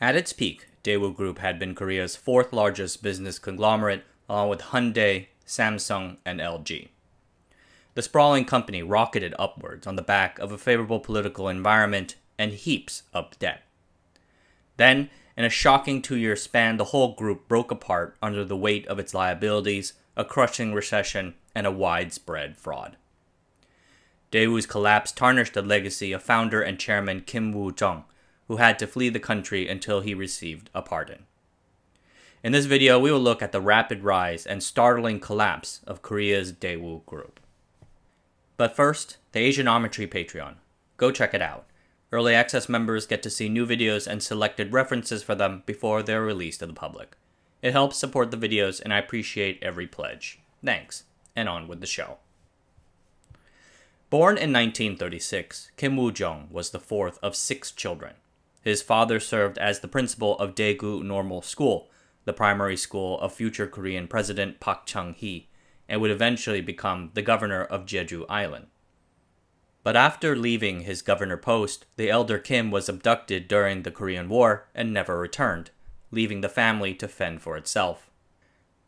At its peak, Daewoo Group had been Korea's fourth largest business conglomerate, along with Hyundai, Samsung, and LG. The sprawling company rocketed upwards on the back of a favorable political environment and heaps of debt. Then, in a shocking two-year span, the whole group broke apart under the weight of its liabilities, a crushing recession, and a widespread fraud. Daewoo's collapse tarnished the legacy of founder and chairman Kim Woo-Choong, who had to flee the country until he received a pardon. In this video, we will look at the rapid rise and startling collapse of Korea's Daewoo Group. But first, the Asianometry Patreon. Go check it out. Early access members get to see new videos and selected references for them before they're released to the public. It helps support the videos, and I appreciate every pledge. Thanks, and on with the show. Born in 1936, Kim Woo-Choong was the fourth of six children. His father served as the principal of Daegu Normal School, the primary school of future Korean President Park Chung-hee, and would eventually become the governor of Jeju Island. But after leaving his governor post, the elder Kim was abducted during the Korean War and never returned, leaving the family to fend for itself.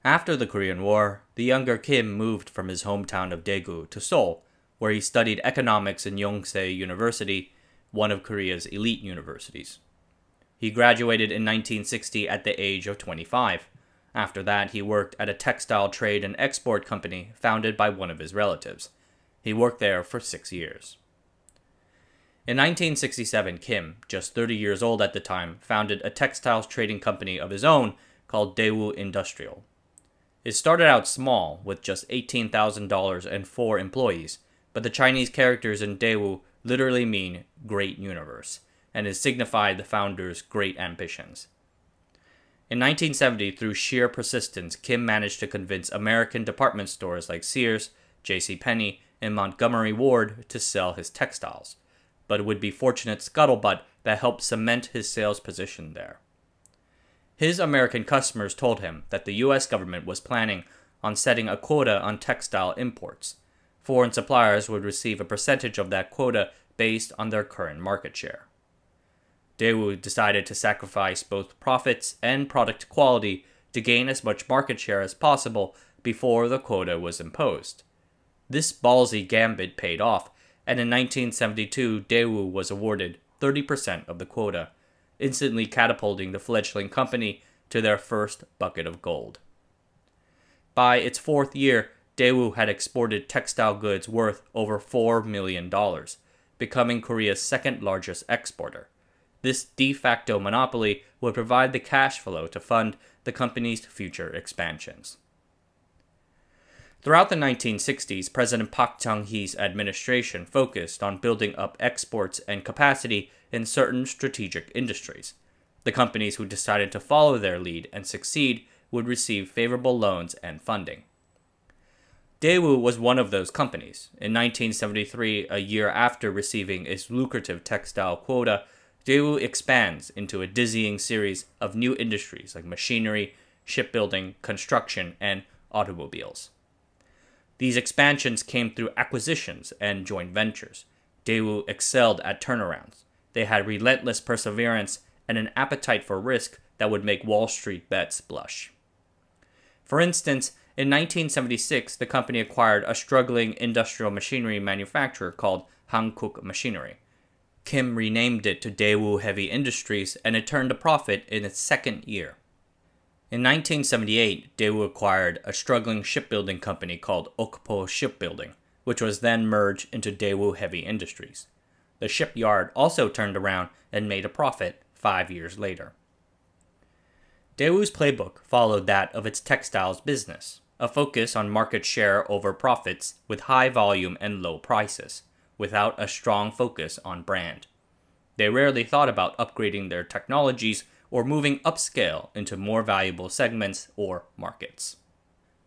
After the Korean War, the younger Kim moved from his hometown of Daegu to Seoul, where he studied economics in Yonsei University, one of Korea's elite universities. He graduated in 1960 at the age of 25. After that, he worked at a textile trade and export company founded by one of his relatives. He worked there for 6 years. In 1967, Kim, just 30 years old at the time, founded a textiles trading company of his own called Daewoo Industrial. It started out small, with just $18,000 and 4 employees, but the Chinese characters in Daewoo literally mean great universe, and it signified the founder's great ambitions. In 1970, through sheer persistence, Kim managed to convince American department stores like Sears, JCPenney, and Montgomery Ward to sell his textiles, but it would be fortunate scuttlebutt that helped cement his sales position there. His American customers told him that the U.S. government was planning on setting a quota on textile imports. Foreign suppliers would receive a percentage of that quota based on their current market share. Daewoo decided to sacrifice both profits and product quality to gain as much market share as possible before the quota was imposed. This ballsy gambit paid off, and in 1972, Daewoo was awarded 30% of the quota, instantly catapulting the fledgling company to their first bucket of gold. By its fourth year, Daewoo had exported textile goods worth over $4 million, becoming Korea's second largest exporter. This de facto monopoly would provide the cash flow to fund the company's future expansions. Throughout the 1960s, President Park Chung-hee's administration focused on building up exports and capacity in certain strategic industries. The companies who decided to follow their lead and succeed would receive favorable loans and funding. Daewoo was one of those companies. In 1973, a year after receiving its lucrative textile quota, Daewoo expands into a dizzying series of new industries like machinery, shipbuilding, construction, and automobiles. These expansions came through acquisitions and joint ventures. Daewoo excelled at turnarounds. They had relentless perseverance and an appetite for risk that would make Wall Street bets blush. For instance, in 1976, the company acquired a struggling industrial machinery manufacturer called Hankook Machinery. Kim renamed it to Daewoo Heavy Industries, and it turned a profit in its second year. In 1978, Daewoo acquired a struggling shipbuilding company called Okpo Shipbuilding, which was then merged into Daewoo Heavy Industries. The shipyard also turned around and made a profit 5 years later. Daewoo's playbook followed that of its textiles business, a focus on market share over profits with high volume and low prices, without a strong focus on brand. They rarely thought about upgrading their technologies or moving upscale into more valuable segments or markets.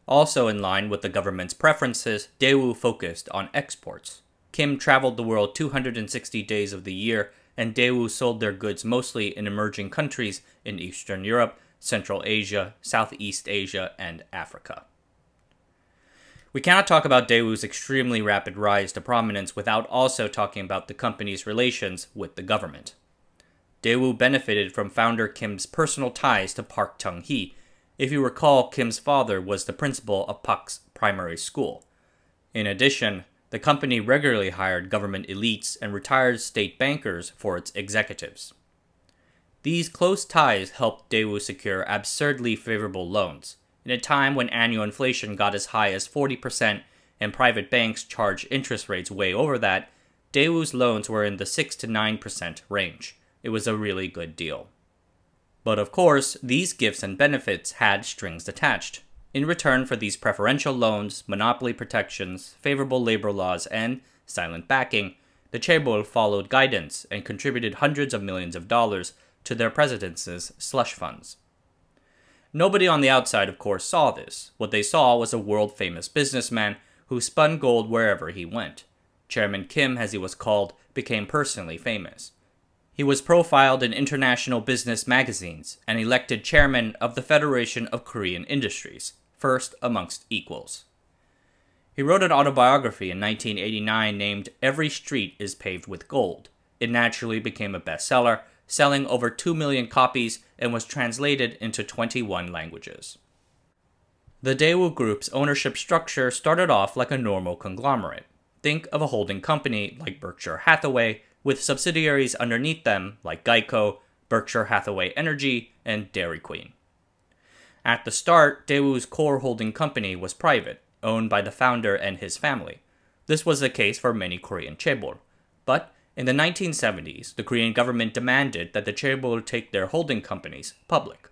Also in line with the government's preferences, Daewoo focused on exports. Kim traveled the world 260 days of the year, and Daewoo sold their goods mostly in emerging countries in Eastern Europe, Central Asia, Southeast Asia, and Africa. We cannot talk about Daewoo's extremely rapid rise to prominence without also talking about the company's relations with the government. Daewoo benefited from founder Kim's personal ties to Park Chung-hee. If you recall, Kim's father was the principal of Park's primary school. In addition, the company regularly hired government elites and retired state bankers for its executives. These close ties helped Daewoo secure absurdly favorable loans, in a time when annual inflation got as high as 40% and private banks charged interest rates way over that. Daewoo's loans were in the 6 to 9% range. It was a really good deal. But of course, these gifts and benefits had strings attached. In return for these preferential loans, monopoly protections, favorable labor laws, and silent backing, the chaebol followed guidance and contributed hundreds of millions of dollars to their presidents' slush funds. Nobody on the outside, of course, saw this. What they saw was a world-famous businessman who spun gold wherever he went. Chairman Kim, as he was called, became personally famous. He was profiled in international business magazines and elected chairman of the Federation of Korean Industries, first amongst equals. He wrote an autobiography in 1989 named Every Street is Paved with Gold. It naturally became a bestseller, selling over 2 million copies and was translated into 21 languages. The Daewoo Group's ownership structure started off like a normal conglomerate. Think of a holding company like Berkshire Hathaway, with subsidiaries underneath them like Geico, Berkshire Hathaway Energy, and Dairy Queen. At the start, Daewoo's core holding company was private, owned by the founder and his family. This was the case for many Korean chaebol. But in the 1970s, the Korean government demanded that the chaebol take their holding companies public.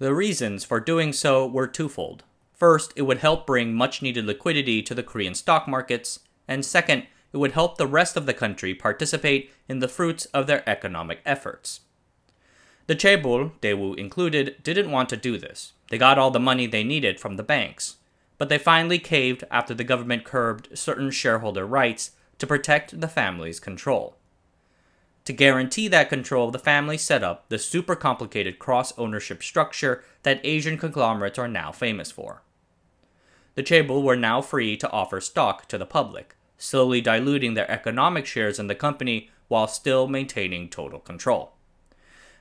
The reasons for doing so were twofold. First, it would help bring much-needed liquidity to the Korean stock markets, and second, it would help the rest of the country participate in the fruits of their economic efforts. The chaebol, Daewoo included, didn't want to do this. They got all the money they needed from the banks. But they finally caved after the government curbed certain shareholder rights to protect the family's control. To guarantee that control, the family set up the super complicated cross-ownership structure that Asian conglomerates are now famous for. The chaebol were now free to offer stock to the public, slowly diluting their economic shares in the company while still maintaining total control.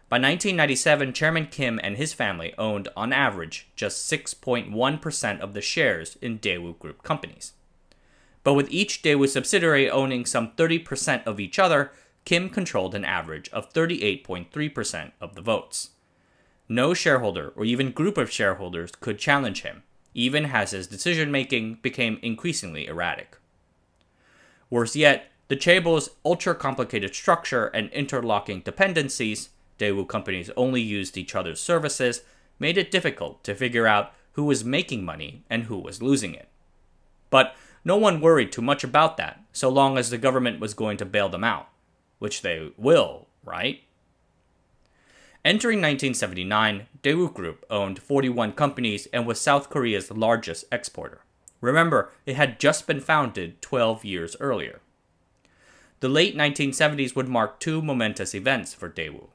By 1997, Chairman Kim and his family owned, on average, just 6.1% of the shares in Daewoo Group companies. But with each Daewoo subsidiary owning some 30% of each other, Kim controlled an average of 38.3% of the votes. No shareholder or even group of shareholders could challenge him, even as his decision-making became increasingly erratic. Worse yet, the chaebol's ultra-complicated structure and interlocking dependencies, Daewoo companies only used each other's services, made it difficult to figure out who was making money and who was losing it. But no one worried too much about that, so long as the government was going to bail them out. Which they will, right? Entering 1979, Daewoo Group owned 41 companies and was South Korea's largest exporter. Remember, it had just been founded 12 years earlier. The late 1970s would mark two momentous events for Daewoo.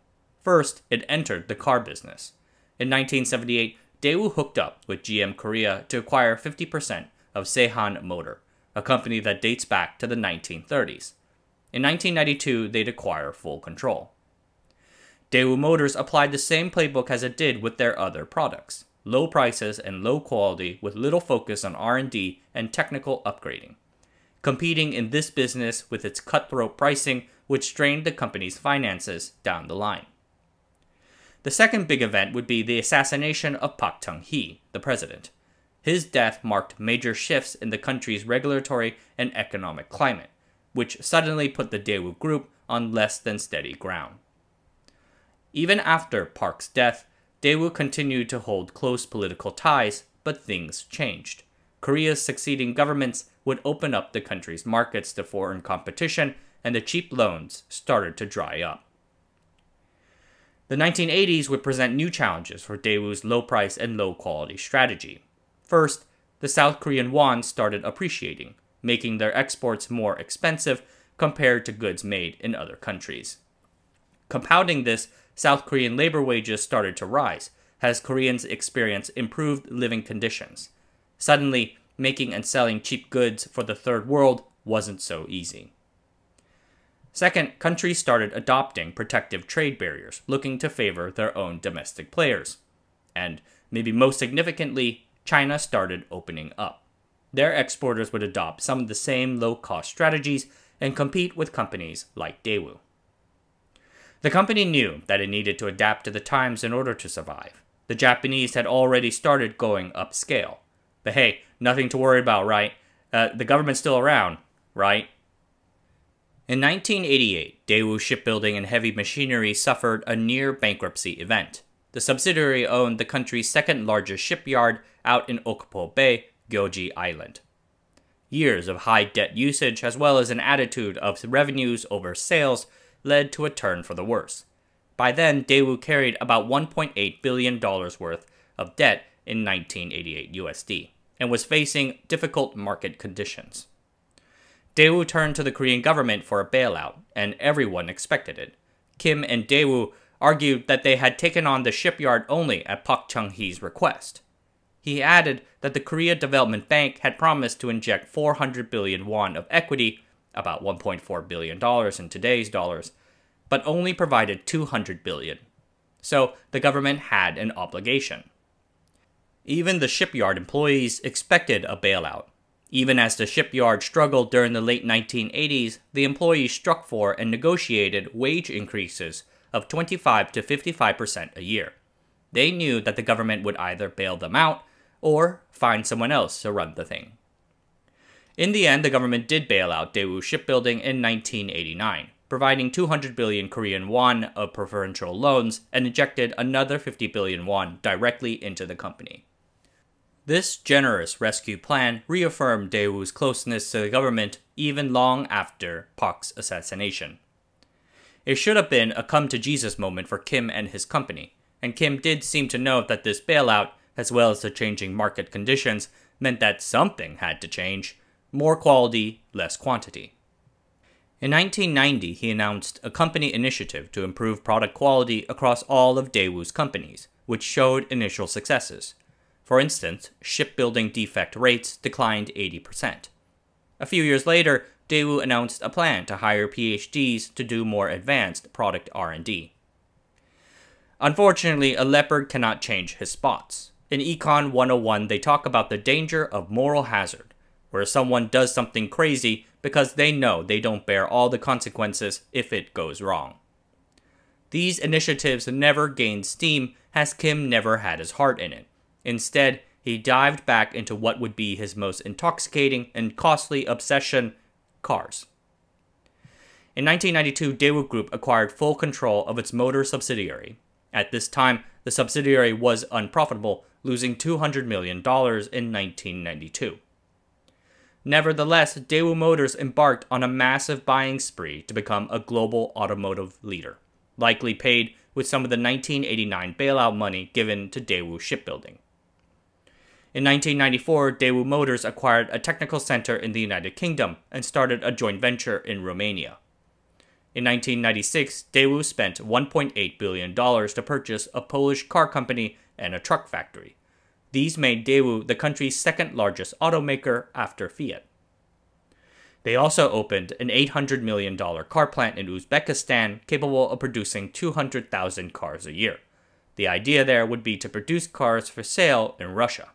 First, it entered the car business. In 1978, Daewoo hooked up with GM Korea to acquire 50% of Sehan Motor, a company that dates back to the 1930s. In 1992, they'd acquire full control. Daewoo Motors applied the same playbook as it did with their other products. Low prices and low quality with little focus on R&D and technical upgrading, competing in this business with its cutthroat pricing, which strained the company's finances down the line. The second big event would be the assassination of Park Chung-hee, the president. His death marked major shifts in the country's regulatory and economic climate, which suddenly put the Daewoo Group on less than steady ground. Even after Park's death, Daewoo continued to hold close political ties, but things changed. Korea's succeeding governments would open up the country's markets to foreign competition, and the cheap loans started to dry up. The 1980s would present new challenges for Daewoo's low-price and low-quality strategy. First, the South Korean won started appreciating, making their exports more expensive compared to goods made in other countries. Compounding this, South Korean labor wages started to rise as Koreans experienced improved living conditions. Suddenly, making and selling cheap goods for the Third World wasn't so easy. Second, countries started adopting protective trade barriers, looking to favor their own domestic players. And maybe most significantly, China started opening up. Their exporters would adopt some of the same low-cost strategies and compete with companies like Daewoo. The company knew that it needed to adapt to the times in order to survive. The Japanese had already started going upscale. But hey, nothing to worry about, right? The government's still around, right? In 1988, Daewoo Shipbuilding and Heavy Machinery suffered a near-bankruptcy event. The subsidiary owned the country's second-largest shipyard out in Okpo Bay, Geoje Island. Years of high debt usage, as well as an attitude of revenues over sales, led to a turn for the worse. By then, Daewoo carried about $1.8 billion worth of debt in 1988 USD, and was facing difficult market conditions. Daewoo turned to the Korean government for a bailout, and everyone expected it. Kim and Daewoo argued that they had taken on the shipyard only at Park Chung-hee's request. He added that the Korea Development Bank had promised to inject 400 billion won of equity, about $1.4 billion in today's dollars, but only provided 200 billion. So the government had an obligation. Even the shipyard employees expected a bailout. Even as the shipyard struggled during the late 1980s, the employees struck for and negotiated wage increases of 25 to 55% a year. They knew that the government would either bail them out or find someone else to run the thing. In the end, the government did bail out Daewoo Shipbuilding in 1989, providing 200 billion Korean won of preferential loans and injected another 50 billion won directly into the company. This generous rescue plan reaffirmed Daewoo's closeness to the government even long after Park's assassination. It should have been a come-to-Jesus moment for Kim and his company, and Kim did seem to know that this bailout, as well as the changing market conditions, meant that something had to change. More quality, less quantity. In 1990, he announced a company initiative to improve product quality across all of Daewoo's companies, which showed initial successes. For instance, shipbuilding defect rates declined 80%. A few years later, Daewoo announced a plan to hire PhDs to do more advanced product R&D. Unfortunately, a leopard cannot change his spots. In Econ 101, they talk about the danger of moral hazard, where someone does something crazy because they know they don't bear all the consequences if it goes wrong. These initiatives never gained steam, as Kim never had his heart in it. Instead, he dived back into what would be his most intoxicating and costly obsession, cars. In 1992, Daewoo Group acquired full control of its motor subsidiary. At this time, the subsidiary was unprofitable, losing $200 million in 1992. Nevertheless, Daewoo Motors embarked on a massive buying spree to become a global automotive leader, likely paid with some of the 1989 bailout money given to Daewoo Shipbuilding. In 1994, Daewoo Motors acquired a technical center in the United Kingdom and started a joint venture in Romania. In 1996, Daewoo spent $1.8 billion to purchase a Polish car company and a truck factory. These made Daewoo the country's second-largest automaker after Fiat. They also opened an $800 million car plant in Uzbekistan capable of producing 200,000 cars a year. The idea there would be to produce cars for sale in Russia.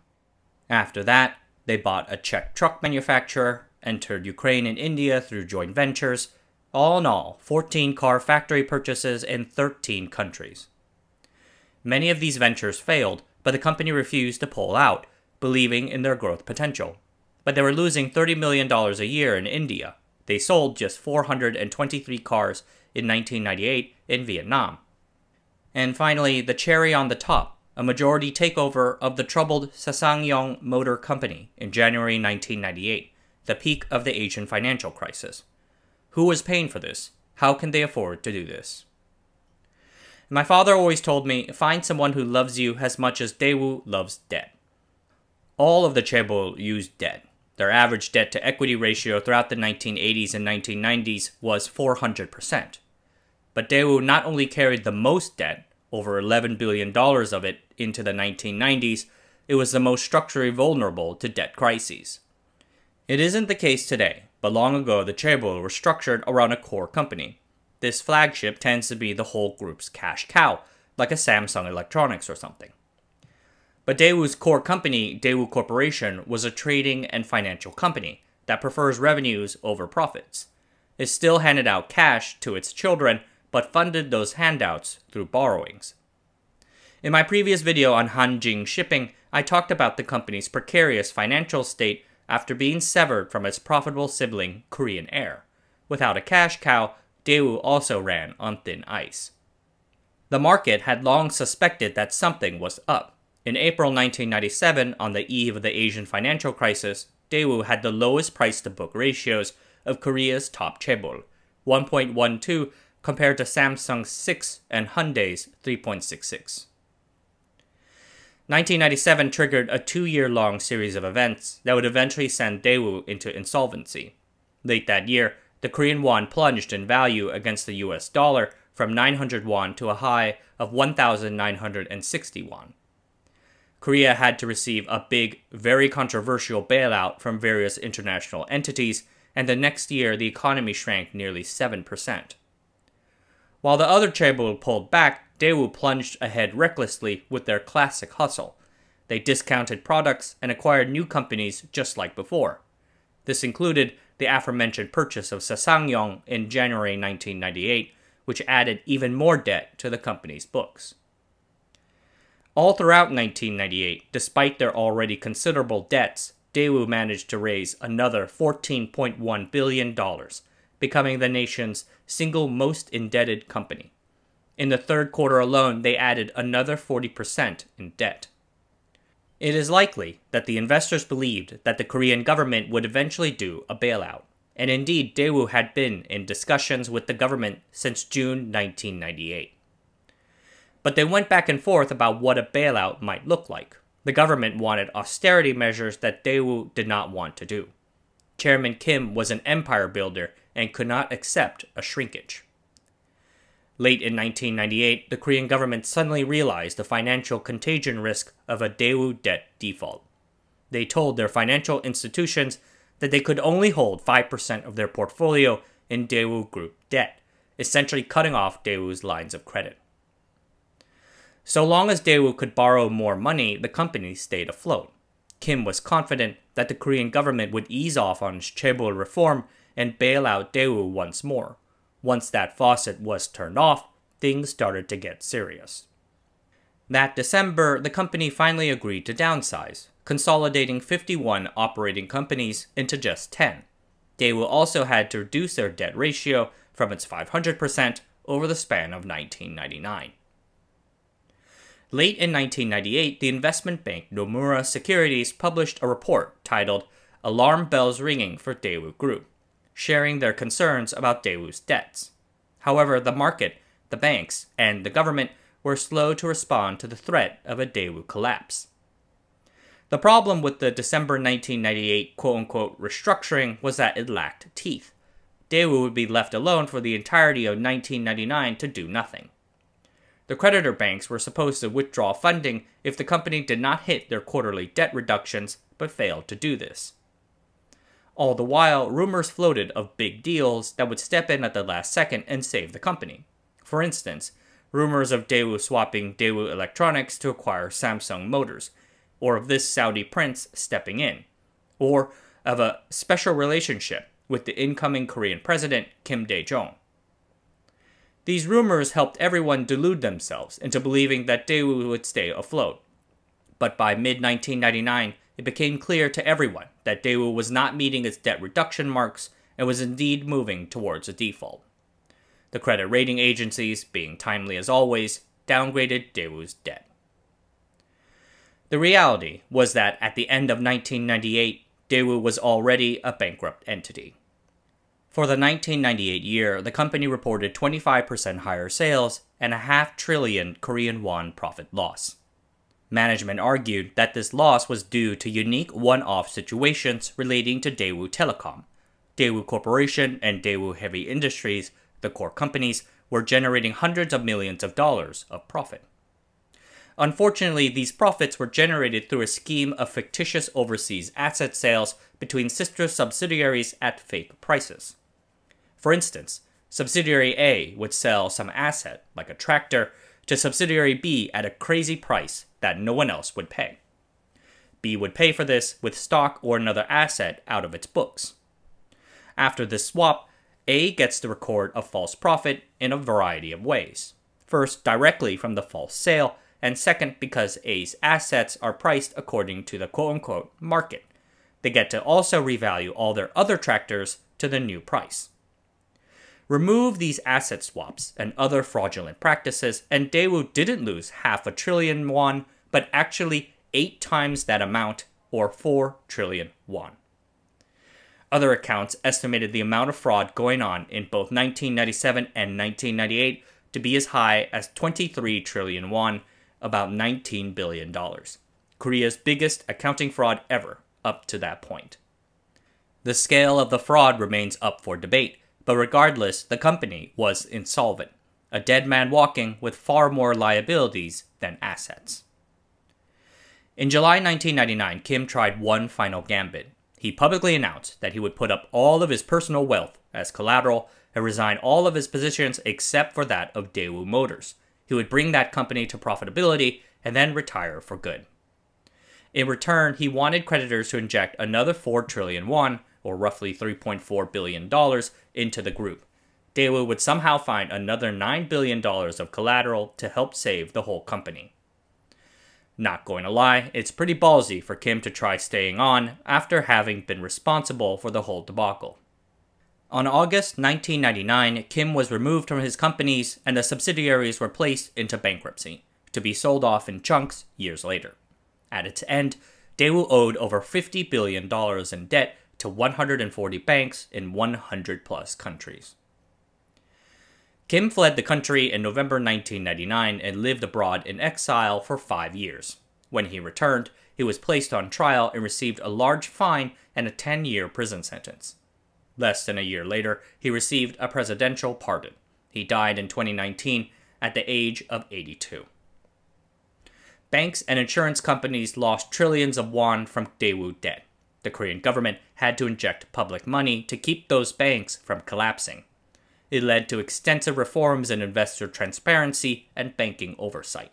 After that, they bought a Czech truck manufacturer, entered Ukraine and India through joint ventures. All in all, 14 car factory purchases in 13 countries. Many of these ventures failed, but the company refused to pull out, believing in their growth potential. But they were losing $30 million a year in India. They sold just 423 cars in 1998 in Vietnam. And finally, the cherry on the top, a majority takeover of the troubled Ssangyong Motor Company in January 1998, the peak of the Asian financial crisis. Who was paying for this? How can they afford to do this? My father always told me, find someone who loves you as much as Daewoo loves debt. All of the chaebol used debt. Their average debt-to-equity ratio throughout the 1980s and 1990s was 400%. But Daewoo not only carried the most debt, over $11 billion of it, into the 1990s, it was the most structurally vulnerable to debt crises. It isn't the case today. but long ago the chaebol were structured around a core company. This flagship tends to be the whole group's cash cow, like a Samsung Electronics or something. But Daewoo's core company, Daewoo Corporation, was a trading and financial company that prefers revenues over profits. It still handed out cash to its children, but funded those handouts through borrowings. In my previous video on Hanjin Shipping, I talked about the company's precarious financial state after being severed from its profitable sibling, Korean Air. Without a cash cow, Daewoo also ran on thin ice. The market had long suspected that something was up. In April 1997, on the eve of the Asian financial crisis, Daewoo had the lowest price-to-book ratios of Korea's top chaebol, 1.12 compared to Samsung's 6 and Hyundai's 3.66. 1997 triggered a two-year-long series of events that would eventually send Daewoo into insolvency. Late that year, the Korean won plunged in value against the US dollar from 900 won to a high of 1,960 won. Korea had to receive a big, very controversial bailout from various international entities, and the next year the economy shrank nearly 7%. While the other chaebol pulled back, Daewoo plunged ahead recklessly with their classic hustle. They discounted products and acquired new companies just like before. This included the aforementioned purchase of Ssangyong in January 1998, which added even more debt to the company's books. All throughout 1998, despite their already considerable debts, Daewoo managed to raise another $14.1 billion, becoming the nation's single most indebted company. In the third quarter alone, they added another 40% in debt. It is likely that the investors believed that the Korean government would eventually do a bailout. And indeed, Daewoo had been in discussions with the government since June 1998. But they went back and forth about what a bailout might look like. The government wanted austerity measures that Daewoo did not want to do. Chairman Kim was an empire builder and could not accept a shrinkage. Late in 1998, the Korean government suddenly realized the financial contagion risk of a Daewoo debt default. They told their financial institutions that they could only hold 5% of their portfolio in Daewoo Group debt, essentially cutting off Daewoo's lines of credit. So long as Daewoo could borrow more money, the company stayed afloat. Kim was confident that the Korean government would ease off on chaebol reform and bail out Daewoo once more. Once that faucet was turned off, things started to get serious. That December, the company finally agreed to downsize, consolidating 51 operating companies into just 10. Daewoo also had to reduce their debt ratio from its 500% over the span of 1999. Late in 1998, the investment bank Nomura Securities published a report titled "Alarm Bells Ringing for Daewoo Group," sharing their concerns about Daewoo's debts. However, the market, the banks, and the government were slow to respond to the threat of a Daewoo collapse. The problem with the December 1998 quote-unquote restructuring was that it lacked teeth. Daewoo would be left alone for the entirety of 1999 to do nothing. The creditor banks were supposed to withdraw funding if the company did not hit their quarterly debt reductions, but failed to do this. All the while, rumors floated of big deals that would step in at the last second and save the company. For instance, rumors of Daewoo swapping Daewoo Electronics to acquire Samsung Motors, or of this Saudi prince stepping in, or of a special relationship with the incoming Korean president, Kim Dae-jung. These rumors helped everyone delude themselves into believing that Daewoo would stay afloat. But by mid-1999, it became clear to everyone that Daewoo was not meeting its debt reduction marks and was indeed moving towards a default. The credit rating agencies, being timely as always, downgraded Daewoo's debt. The reality was that at the end of 1998, Daewoo was already a bankrupt entity. For the 1998 year, the company reported 25% higher sales and a half-trillion Korean won profit loss. Management argued that this loss was due to unique one-off situations relating to Daewoo Telecom. Daewoo Corporation and Daewoo Heavy Industries, the core companies, were generating hundreds of millions of dollars of profit. Unfortunately, these profits were generated through a scheme of fictitious overseas asset sales between sister subsidiaries at fake prices. For instance, subsidiary A would sell some asset, like a tractor, to subsidiary B at a crazy price that no one else would pay. B would pay for this with stock or another asset out of its books. After this swap, A gets to record a false profit in a variety of ways. First, directly from the false sale, and second, because A's assets are priced according to the quote-unquote market. They get to also revalue all their other tractors to the new price. Remove these asset swaps and other fraudulent practices, and Daewoo didn't lose ½ trillion won, but actually 8 times that amount, or 4 trillion won. Other accounts estimated the amount of fraud going on in both 1997 and 1998 to be as high as 23 trillion won, about $19 billion. Korea's biggest accounting fraud ever, up to that point. The scale of the fraud remains up for debate, but regardless, the company was insolvent, a dead man walking with far more liabilities than assets. In July 1999, Kim tried one final gambit. He publicly announced that he would put up all of his personal wealth as collateral and resign all of his positions except for that of Daewoo Motors. He would bring that company to profitability and then retire for good. In return, he wanted creditors to inject another 4 trillion won, or roughly $3.4 billion, into the group. Daewoo would somehow find another $9 billion of collateral to help save the whole company. Not going to lie, it's pretty ballsy for Kim to try staying on after having been responsible for the whole debacle. On August 1999, Kim was removed from his companies and the subsidiaries were placed into bankruptcy, to be sold off in chunks years later. At its end, Daewoo owed over $50 billion in debt to 140 banks in 100-plus countries. Kim fled the country in November 1999 and lived abroad in exile for 5 years. When he returned, he was placed on trial and received a large fine and a 10-year prison sentence. Less than a year later, he received a presidential pardon. He died in 2019 at the age of 82. Banks and insurance companies lost trillions of won from Daewoo debt. The Korean government had to inject public money to keep those banks from collapsing. It led to extensive reforms in investor transparency and banking oversight.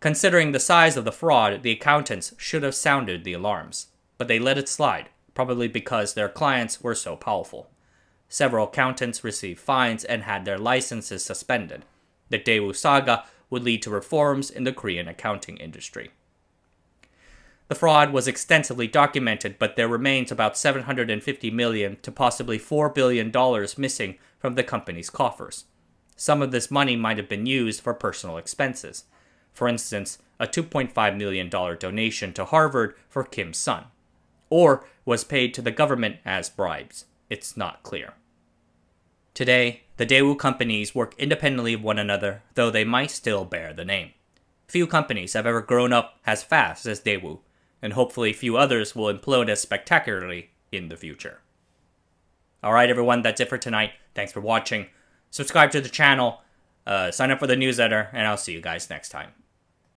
Considering the size of the fraud, the accountants should have sounded the alarms, but they let it slide, probably because their clients were so powerful. Several accountants received fines and had their licenses suspended. The Daewoo saga would lead to reforms in the Korean accounting industry. The fraud was extensively documented, but there remains about $750 million to possibly $4 billion missing from the company's coffers. Some of this money might have been used for personal expenses. For instance, a $2.5 million donation to Harvard for Kim's son, or was paid to the government as bribes. It's not clear. Today, the Daewoo companies work independently of one another, though they might still bear the name. Few companies have ever grown up as fast as Daewoo, and hopefully few others will implode as spectacularly in the future. Alright everyone, that's it for tonight. Thanks for watching. Subscribe to the channel, sign up for the newsletter, and I'll see you guys next time.